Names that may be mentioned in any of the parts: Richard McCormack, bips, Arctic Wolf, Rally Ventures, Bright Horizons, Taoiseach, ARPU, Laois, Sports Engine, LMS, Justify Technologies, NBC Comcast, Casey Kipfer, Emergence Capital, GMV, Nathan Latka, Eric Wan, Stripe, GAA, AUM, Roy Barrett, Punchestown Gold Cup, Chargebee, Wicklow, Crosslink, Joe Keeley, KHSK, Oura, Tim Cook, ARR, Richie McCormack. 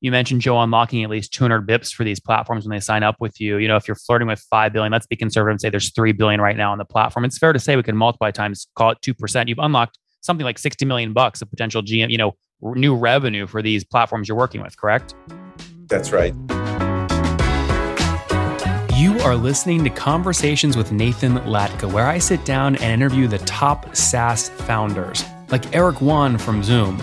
You mentioned, Joe, unlocking at least 200 bips for these platforms when they sign up with you. You know, if you're flirting with 5 billion, let's be conservative and say there's 3 billion right now on the platform. It's fair to say we can multiply times, call it 2%. You've unlocked something like $60 million of potential GM, you know, new revenue for these platforms you're working with, correct? That's right. You are listening to Conversations with Nathan Latka, where I sit down and interview the top SaaS founders, like Eric Wan from Zoom.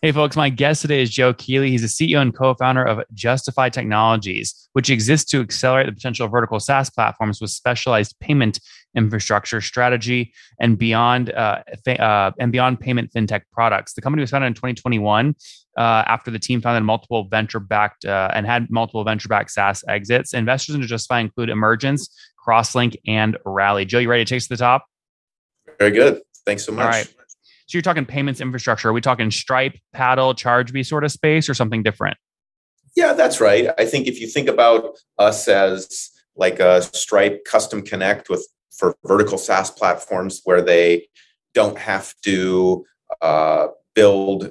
Hey folks, my guest today is Joe Keeley. He's the CEO and co-founder of Justify Technologies, which exists to accelerate the potential of vertical SaaS platforms with specialized payment infrastructure strategy and beyond payment fintech products. The company was founded in 2021 after the team founded multiple venture-backed and had multiple venture-backed SaaS exits. Investors into Justify include Emergence, Crosslink, and Rally. Joe, you ready to take us to the top? Very good. Thanks so much. All right. So you're talking payments infrastructure. Are we talking Stripe, Paddle, Chargebee sort of space or something different? Yeah, that's right. I think if you think about us as like a Stripe custom connect for vertical SaaS platforms where they don't have to build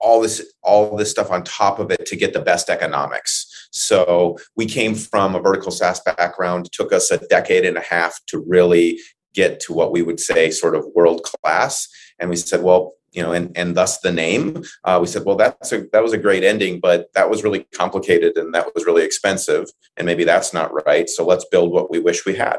all this stuff on top of it to get the best economics. So we came from a vertical SaaS background. It took us a decade and a half to really get to what we would say sort of world class. And we said, well, you know, and thus the name. We said, well, that was a great ending, but that was really complicated and that was really expensive, and maybe that's not right. So let's build what we wish we had.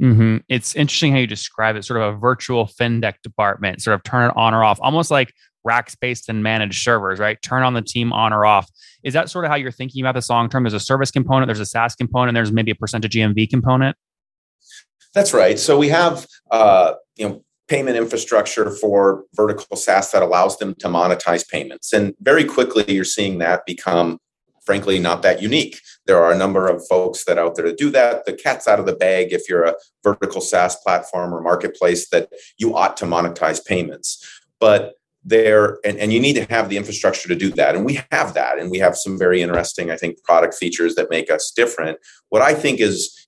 Mm-hmm. It's interesting how you describe it, sort of a virtual fintech department, sort of turn it on or off, almost like Rackspace and managed servers, right? Turn on the team on or off. Is that sort of how you're thinking about this long term? There's a service component, there's a SaaS component, there's maybe a percentage GMV component. That's right. So we have, payment infrastructure for vertical SaaS that allows them to monetize payments. And very quickly, you're seeing that become, frankly, not that unique. There are a number of folks that are out there to do that. The cat's out of the bag if you're a vertical SaaS platform or marketplace that you ought to monetize payments. But and you need to have the infrastructure to do that. And we have that. And we have some very interesting, I think, product features that make us different. What I think is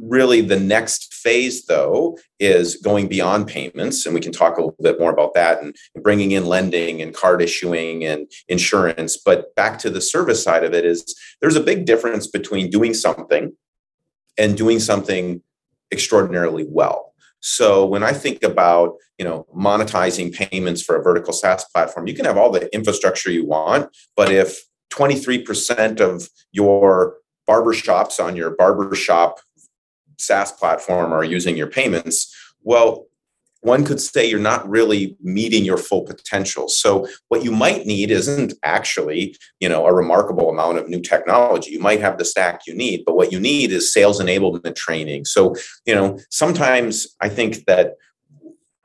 really the next phase, though, is going beyond payments. And we can talk a little bit more about that and bringing in lending and card issuing and insurance. But back to the service side of it is there's a big difference between doing something and doing something extraordinarily well. So when I think about, monetizing payments for a vertical SaaS platform, you can have all the infrastructure you want. But if 23% of your barbershops on your barbershop SaaS platform are using your payments, well, one could say you're not really meeting your full potential. So what you might need isn't actually, a remarkable amount of new technology. You might have the stack you need, but what you need is sales enablement training. So, sometimes I think that,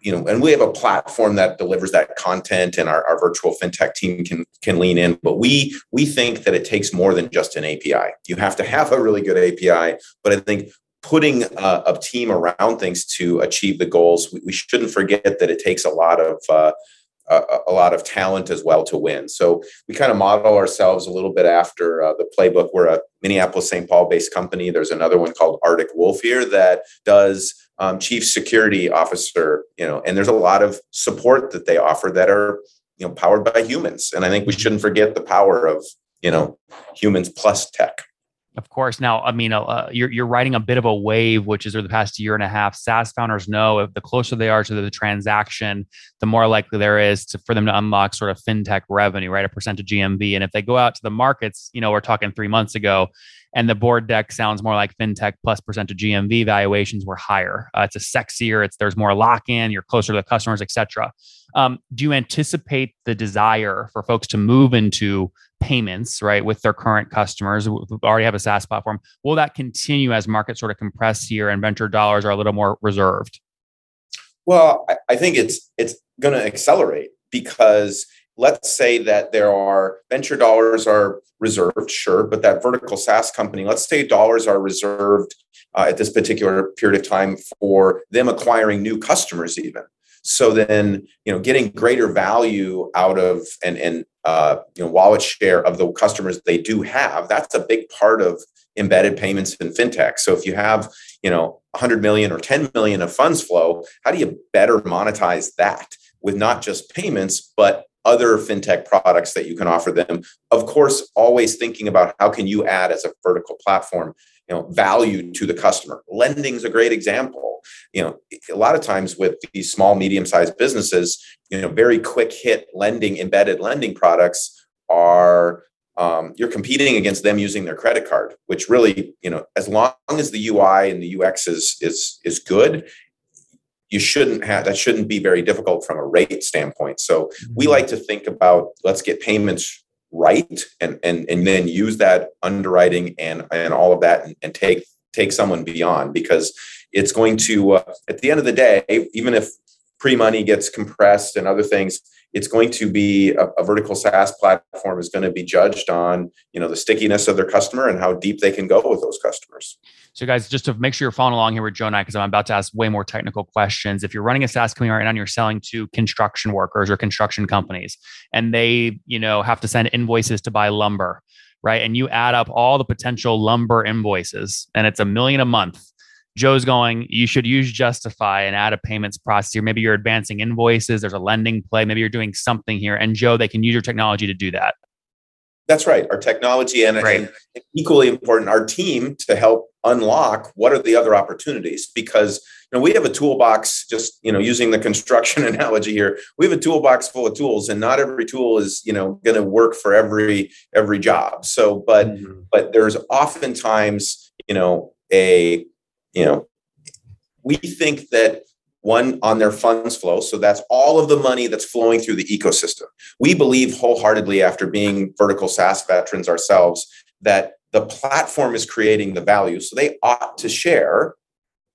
and we have a platform that delivers that content and our virtual fintech team can lean in, but we think that it takes more than just an API. You have to have a really good API, but I think putting a team around things to achieve the goals, we shouldn't forget that it takes a lot of talent as well to win. So we kind of model ourselves a little bit after the playbook. We're a Minneapolis, St. Paul-based company. There's another one called Arctic Wolf here that does chief security officer. And there's a lot of support that they offer that are powered by humans. And I think we shouldn't forget the power of humans plus tech. Of course. Now, you're riding a bit of a wave, which is over the past year and a half. SaaS founders know if the closer they are to the transaction, the more likely there is for them to unlock sort of fintech revenue, right? A percent of GMV. And if they go out to the markets, we're talking 3 months ago, and the board deck sounds more like fintech plus percent of GMV, valuations were higher. It's a sexier, there's more lock-in, you're closer to the customers, et cetera. Do you anticipate the desire for folks to move into payments, right, with their current customers who already have a SaaS platform? Will that continue as markets sort of compress here and venture dollars are a little more reserved? Well, I think it's going to accelerate because Let's say that there are venture dollars are reserved, sure, but that vertical SaaS company, let's say dollars are reserved at this particular period of time for them acquiring new customers even. So then, getting greater value out of and wallet share of the customers they do have, that's a big part of embedded payments in fintech. So if you have, 100 million or 10 million of funds flow, how do you better monetize that with not just payments, but other fintech products that you can offer them? Of course, always thinking about how can you add as a vertical platform, value to the customer. Lending is a great example. A lot of times with these small, medium-sized businesses, very quick hit lending, embedded lending products are, you're competing against them using their credit card, which really, as long as the UI and the UX is good, that shouldn't be very difficult from a rate standpoint. So we like to think about, let's get payments right and then use that underwriting and all of that and take someone beyond, because it's going to, at the end of the day, even if pre-money gets compressed and other things, it's going to be a vertical SaaS platform is going to be judged on, the stickiness of their customer and how deep they can go with those customers. So guys, just to make sure you're following along here with Joe and I, because I'm about to ask way more technical questions. If you're running a SaaS company right now and you're selling to construction workers or construction companies, and they, have to send invoices to buy lumber, right? And you add up all the potential lumber invoices and it's $1 million a month. Joe's going, you should use Justify and add a payments processor. Maybe you're advancing invoices. There's a lending play. Maybe you're doing something here. And Joe, they can use your technology to do that. That's right. Our technology and equally important, our team to help unlock what are the other opportunities, because we have a toolbox, just, using the construction analogy here, we have a toolbox full of tools and not every tool is, going to work for every job. So, but there's oftentimes, we think that one on their funds flow. So that's all of the money that's flowing through the ecosystem. We believe wholeheartedly, after being vertical SaaS veterans ourselves, that the platform is creating the value. So they ought to share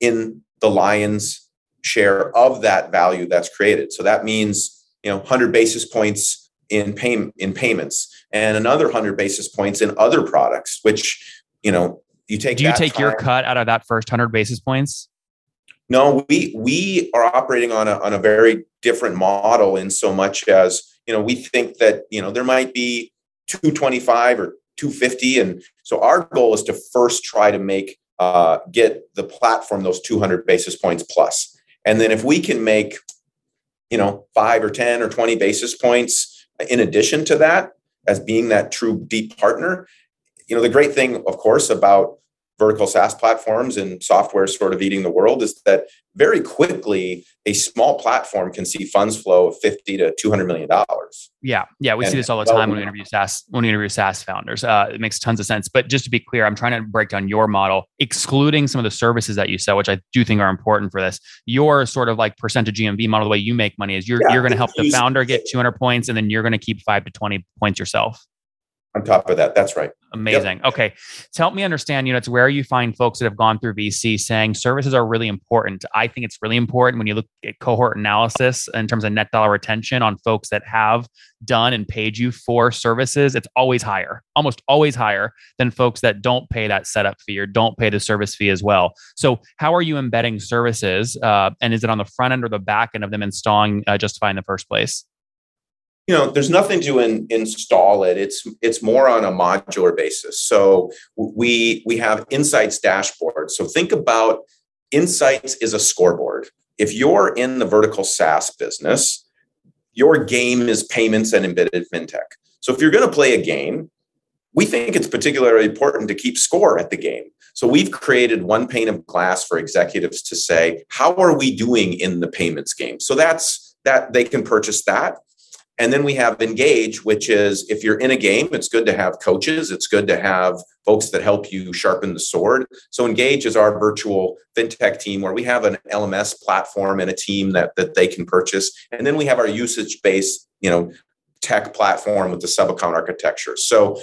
in the lion's share of that value that's created. So that means, 100 basis points in payments and another 100 basis points in other products, which, Do you take your cut out of that first 100 basis points? No, we are operating on a very different model, in so much as, we think that, there might be 225 or 250. And so our goal is to first try to make, get the platform those 200 basis points plus. And then if we can make, 5 or 10 or 20 basis points in addition to that, as being that true deep partner. The great thing, of course, about vertical SaaS platforms and software sort of eating the world is that very quickly a small platform can see funds flow of $50 to $200 million. Yeah. Yeah. We see this all the time when we interview SaaS founders. It makes tons of sense. But just to be clear, I'm trying to break down your model, excluding some of the services that you sell, which I do think are important for this. Your sort of like percentage GMV model, the way you make money is you're going to help the founder get 200 points and then you're going to keep 5 to 20 points yourself. On top of that. That's right. Amazing. Yep. Okay. To help me understand, it's where you find folks that have gone through VC saying services are really important. I think it's really important when you look at cohort analysis in terms of net dollar retention on folks that have done and paid you for services. It's always higher, almost always higher than folks that don't pay that setup fee or don't pay the service fee as well. So how are you embedding services? And is it on the front end or the back end of them installing Justify in the first place? There's nothing to install it. It's more on a modular basis. So we have Insights dashboards. So think about Insights is a scoreboard. If you're in the vertical SaaS business, your game is payments and embedded fintech. So if you're going to play a game, we think it's particularly important to keep score at the game. So we've created one pane of glass for executives to say, how are we doing in the payments game? So that's that they can purchase that. And then we have Engage, which is if you're in a game, it's good to have coaches. It's good to have folks that help you sharpen the sword. So Engage is our virtual fintech team where we have an LMS platform and a team that they can purchase. And then we have our usage-based, tech platform with the sub-account architecture. So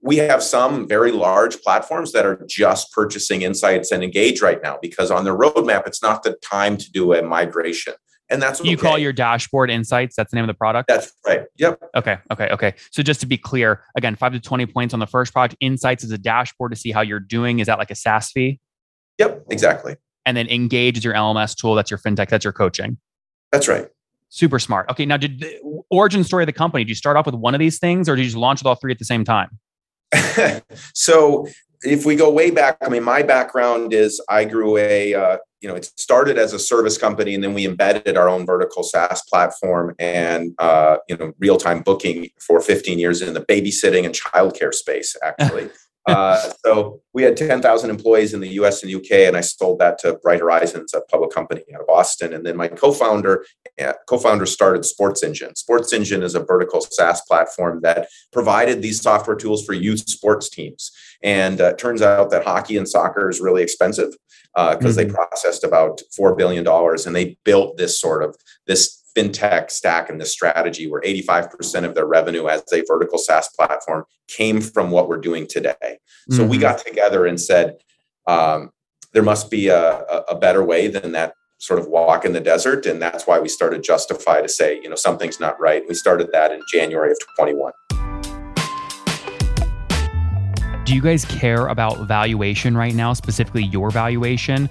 we have some very large platforms that are just purchasing Insights and Engage right now because on their roadmap, it's not the time to do a migration. And that's okay. You call your dashboard insights. That's the name of the product. That's right. Yep. Okay. So just to be clear, again, 5 to 20 points on the first product. Insights is a dashboard to see how you're doing. Is that like a SaaS fee? Yep, exactly. And then Engage is your LMS tool. That's your fintech. That's your coaching. That's right. Super smart. Okay. Now, did the origin story of the company, do you start off with one of these things or did you just launch with all three at the same time? So if we go way back, I mean, my background is I grew a, it started as a service company and then we embedded our own vertical SaaS platform and, real-time booking for 15 years in the babysitting and childcare space, actually. So we had 10,000 employees in the US and UK, and I sold that to Bright Horizons, a public company out of Austin. And then my co-founder started Sports Engine. Sports Engine is a vertical SaaS platform that provided these software tools for youth sports teams. And it turns out that hockey and soccer is really expensive because they processed about $4 billion. And they built this fintech stack and this strategy where 85% of their revenue as a vertical SaaS platform came from what we're doing today. So we got together and said, there must be a better way than that sort of walk in the desert. And that's why we started Justify to say, something's not right. We started that in January of 21. Do you guys care about valuation right now, specifically your valuation?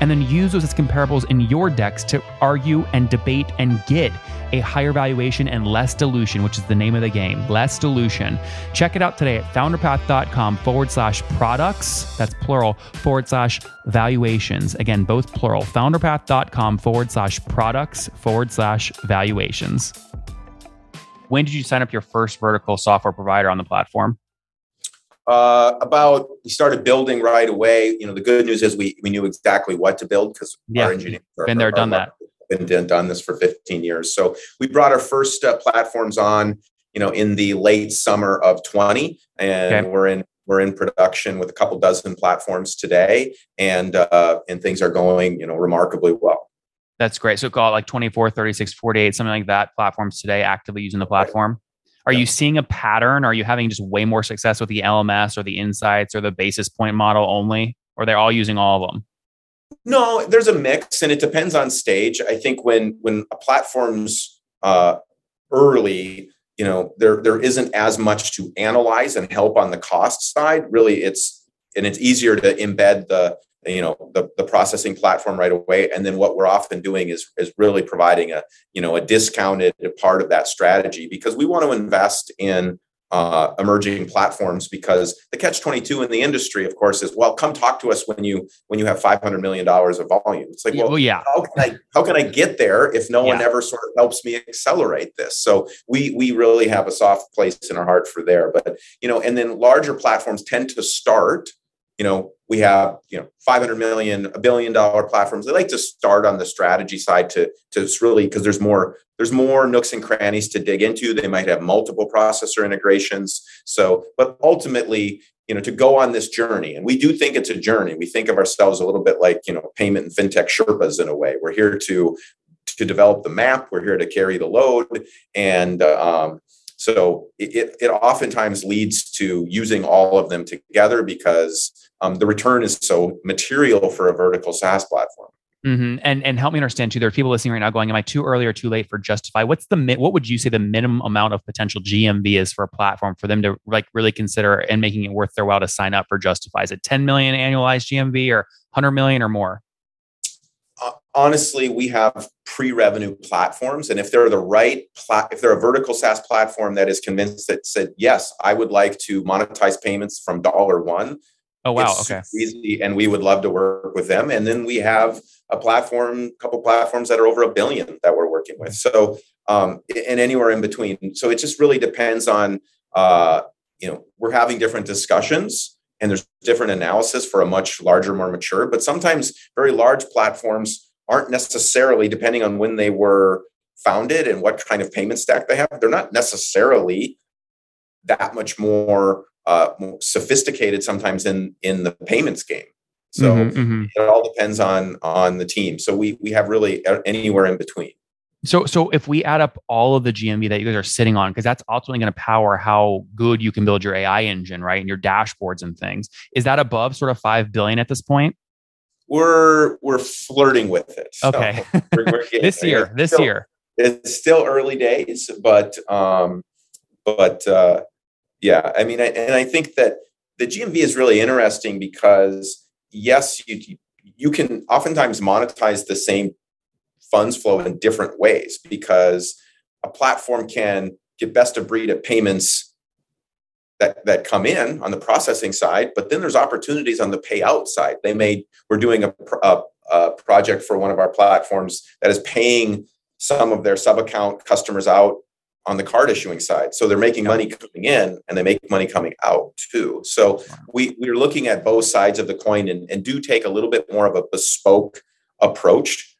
and then use those as comparables in your decks to argue and debate and get a higher valuation and less dilution, which is the name of the game, less dilution. Check it out today at founderpath.com/products, that's plural, /valuations. Again, both plural, founderpath.com/products/valuations. When did you sign up your first vertical software provider on the platform? We started building right away. The good news is we knew exactly what to build because our engineers done this for 15 years. So we brought our first platforms on, in the late summer of 20, and we're in production with a couple dozen platforms today, and things are going, remarkably well. That's great. So call it like 24, 36, 48, something like that. Platforms today actively using the platform. Are you seeing a pattern? Are you having just way more success with the LMS or the insights or the basis point model only? Or they're all using all of them? No, there's a mix and it depends on stage. I think when a platform's early, there isn't as much to analyze and help on the cost side. Really, it's easier to embed the processing platform right away. And then what we're often doing is really providing a discounted part of that strategy because we want to invest in emerging platforms because the catch-22 in the industry, of course, is, well, come talk to us when you have $500 million of volume. It's like, how can I get there if no one ever sort of helps me accelerate this? So we really have a soft place in our heart for there, but, and then larger platforms tend to start, we have, $500 million, $1 billion platforms. They like to start on the strategy side to really, because there's more nooks and crannies to dig into. They might have multiple processor integrations. So, but ultimately, to go on this journey, and we do think it's a journey. We think of ourselves a little bit like, payment and fintech Sherpas in a way. We're here to develop the map. We're here to carry the load. And, so it oftentimes leads to using all of them together because the return is so material for a vertical SaaS platform. Mm-hmm. And help me understand too. There are people listening right now going, "Am I too early or too late for Justify?" What would you say the minimum amount of potential GMV is for a platform for them to like really consider and making it worth their while to sign up for Justify? Is it 10 million annualized GMV or 100 million or more? Honestly, we have pre-revenue platforms, and if they're the right, if they're a vertical SaaS platform that is convinced that said, yes, I would like to monetize payments from $1. Oh wow, okay, easy, and we would love to work with them. And then we have a couple platforms that are over $1 billion that we're working with. So, and anywhere in between. So it just really depends on, we're having different discussions. And there's different analysis for a much larger, more mature, but sometimes very large platforms aren't necessarily, depending on when they were founded and what kind of payment stack they have, they're not necessarily that much more, more sophisticated sometimes in the payments game. So it all depends on the team. So we have really anywhere in between. So if we add up all of the GMV that you guys are sitting on, because that's ultimately going to power how good you can build your AI engine, right? And your dashboards and things. Is that above sort of $5 billion at this point? We're flirting with it. Okay. So we're this year. It's still early days, but yeah, I mean, I think that the GMV is really interesting because yes, you can oftentimes monetize the same funds flow in different ways because a platform can get best of breed at payments that come in on the processing side, but then there's opportunities on the payout side. We're doing a project for one of our platforms that is paying some of their sub-account customers out on the card issuing side. So they're making money coming in and they make money coming out too. So we're looking at both sides of the coin and do take a little bit more of a bespoke approach.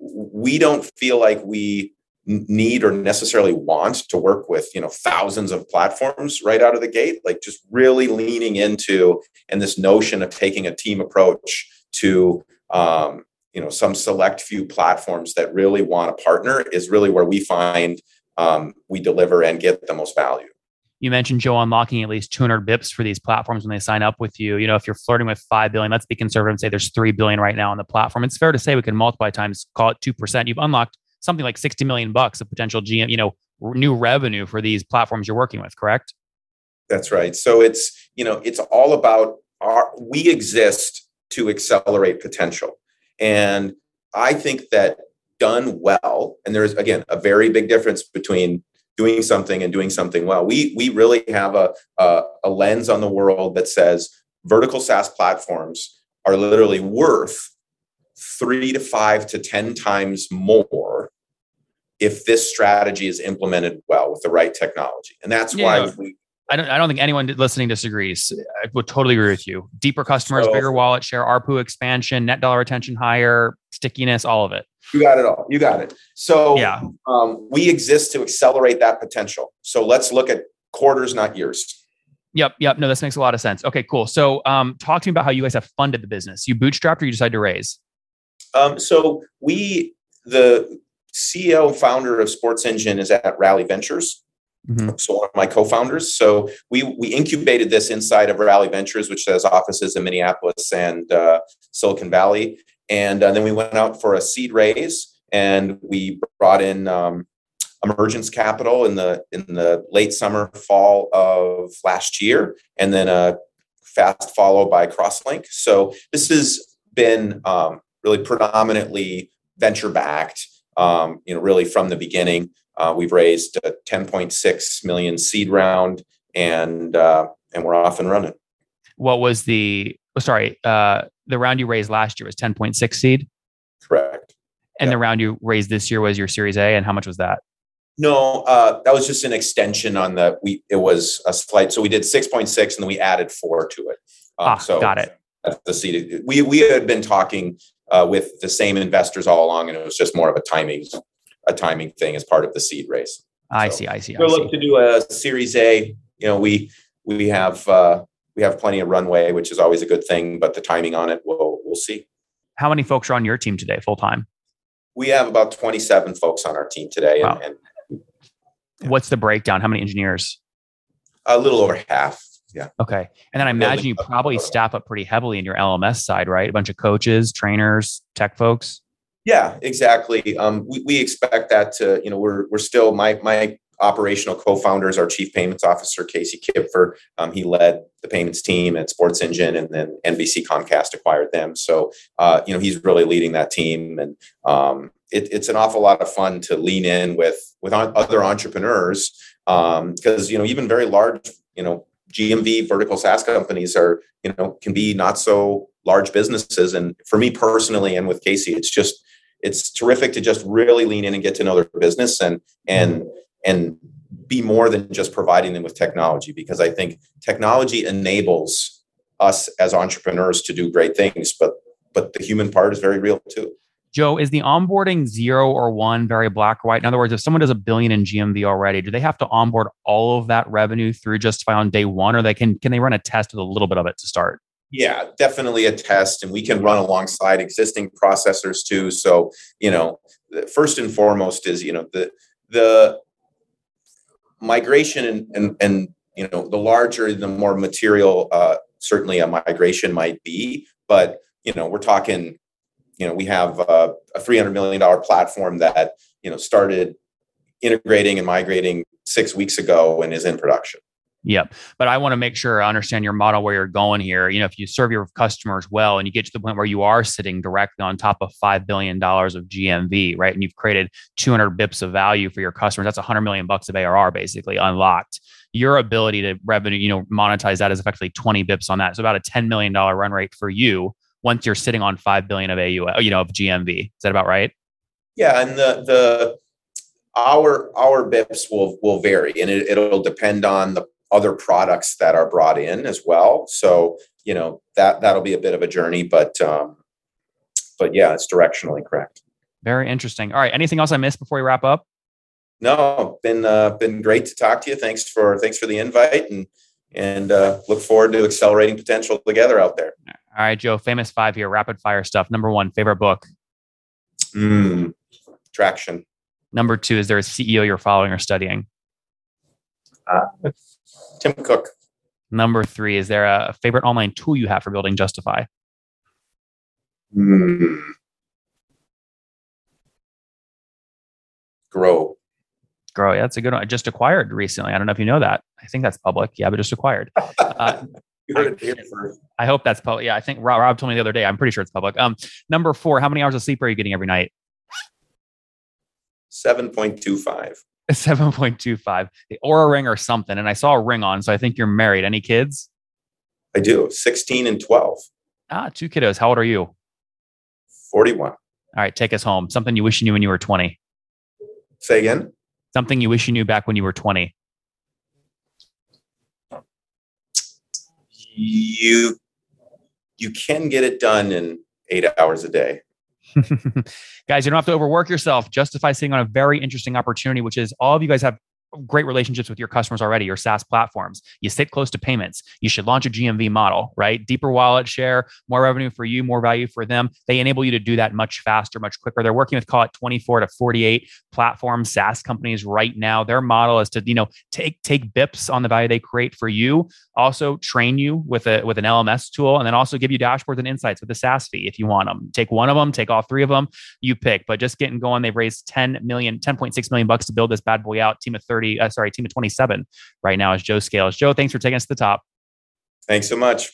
We don't feel like we need or necessarily want to work with, thousands of platforms right out of the gate, like just really leaning into, and this notion of taking a team approach to, some select few platforms that really want a partner is really where we find we deliver and get the most value. You mentioned, Joe, unlocking at least 200 bips for these platforms when they sign up with you. If you're flirting with $5 billion, let's be conservative and say there's $3 billion right now on the platform. It's fair to say we can multiply times, call it 2%. You've unlocked something like $60 million of potential GM, new revenue for these platforms you're working with, correct? That's right. So it's, it's all about we exist to accelerate potential. And I think that done well, and there's, again, a very big difference between doing something and doing something well. We really have a lens on the world that says vertical SaaS platforms are literally worth 3 to 5 to 10 times more if this strategy is implemented well with the right technology. And that's why I don't think anyone listening disagrees. I would totally agree with you. Deeper customers, bigger wallet share, ARPU expansion, net dollar retention higher, stickiness, all of it. You got it all. You got it. So yeah. We exist to accelerate that potential. So let's look at quarters, not years. Yep. No, this makes a lot of sense. Okay, cool. So talk to me about how you guys have funded the business. You bootstrapped or you decided to raise? So the CEO and founder of Sports Engine is at Rally Ventures. So one of my co-founders. So we incubated this inside of Rally Ventures, which has offices in Minneapolis and Silicon Valley. And then we went out for a seed raise, and we brought in Emergence Capital in the late summer, fall of last year, and then a fast follow by Crosslink. So this has been really predominantly venture backed, really from the beginning. We've raised a $10.6 million seed round, and we're off and running. What was the round you raised last year was 10.6 seed? Correct. And The round you raised this year was your Series A, and how much was that? No, that was just an extension on it was a slight, so we did 6.6 and then we added 4 to it. So got it. That's the seed. We had been talking with the same investors all along, and it was just more of a timing thing as part of the seed raise. I see. We'll look to do a Series A. We have plenty of runway, which is always a good thing, but the timing on it, we'll see. How many folks are on your team today, full time? We have about 27 folks on our team today. Wow. And what's the breakdown? How many engineers? A little over half. Yeah. Okay. And then I imagine you probably staff up pretty heavily in your LMS side, right? A bunch of coaches, trainers, tech folks. Yeah, exactly. We expect that to, we're still, my operational co-founder is our chief payments officer, Casey Kipfer. He led the payments team at Sports Engine, and then NBC Comcast acquired them. So, he's really leading that team, and it's an awful lot of fun to lean in with other entrepreneurs, because, even very large, GMV vertical SaaS companies are, can be not so large businesses. And for me personally, and with Casey, it's terrific to just really lean in and get to know their business and be more than just providing them with technology, because I think technology enables us as entrepreneurs to do great things, but the human part is very real too. Joe, is the onboarding 0 or 1 very black or white? In other words, if someone does $1 billion in GMV already, do they have to onboard all of that revenue through Justify on day one, or they can they run a test with a little bit of it to start? Yeah, definitely a test. And we can run alongside existing processors too. So, you know, first and foremost is, you know, the migration and you know, the larger, the more material, certainly a migration might be, but, you know, we're talking, you know, we have a $300 million platform that, you know, started integrating and migrating 6 weeks ago and is in production. Yep. But I want to make sure I understand your model, where you're going here. You know, if you serve your customers well and you get to the point where you are sitting directly on top of $5 billion of GMV, right? And you've created 200 bips of value for your customers. That's $100 million of ARR basically unlocked. Your ability to revenue, you know, monetize that is effectively 20 bips on that. So about a $10 million run rate for you once you're sitting on 5 billion of AUM, you know, of GMV. Is that about right? Yeah. And our bips will vary, and it'll depend on the other products that are brought in as well. So, you know, that'll be a bit of a journey, but yeah, it's directionally correct. Very interesting. All right. Anything else I missed before we wrap up? No, been great to talk to you. Thanks for the invite, and look forward to accelerating potential together out there. All right, Joe, famous 5 here, rapid fire stuff. Number 1, favorite book? Traction. Number 2, is there a CEO you're following or studying? Tim Cook. Number 3, is there a favorite online tool you have for building Justify? Grow. Yeah, that's a good one. I just acquired recently. I don't know if you know that. I think that's public. Yeah, but just acquired. You heard it here first. I hope that's public. Yeah, I think Rob told me the other day. I'm pretty sure it's public. Number 4, how many hours of sleep are you getting every night? 7.25. The Oura ring or something. And I saw a ring on, so I think you're married. Any kids? I do. 16 and 12. 2 kiddos. How old are you? 41. All right. Take us home. Something you wish you knew when you were 20. Say again? Something you wish you knew back when you were 20. You can get it done in 8 hours a day. Guys, you don't have to overwork yourself. Justify sitting on a very interesting opportunity, which is all of you guys have great relationships with your customers already, your SaaS platforms. You sit close to payments. You should launch a GMV model, right? Deeper wallet share, more revenue for you, more value for them. They enable you to do that much faster, much quicker. They're working with, call it 24 to 48 platform SaaS companies right now. Their model is to, you know, take bips on the value they create for you, also train you with an LMS tool, and then also give you dashboards and insights with a SaaS fee if you want them. Take one of them, take all 3 of them, you pick. But just getting going, they've raised $10.6 million to build this bad boy out. Team of 27 right now as Joe scales. Joe, thanks for taking us to the top. Thanks so much.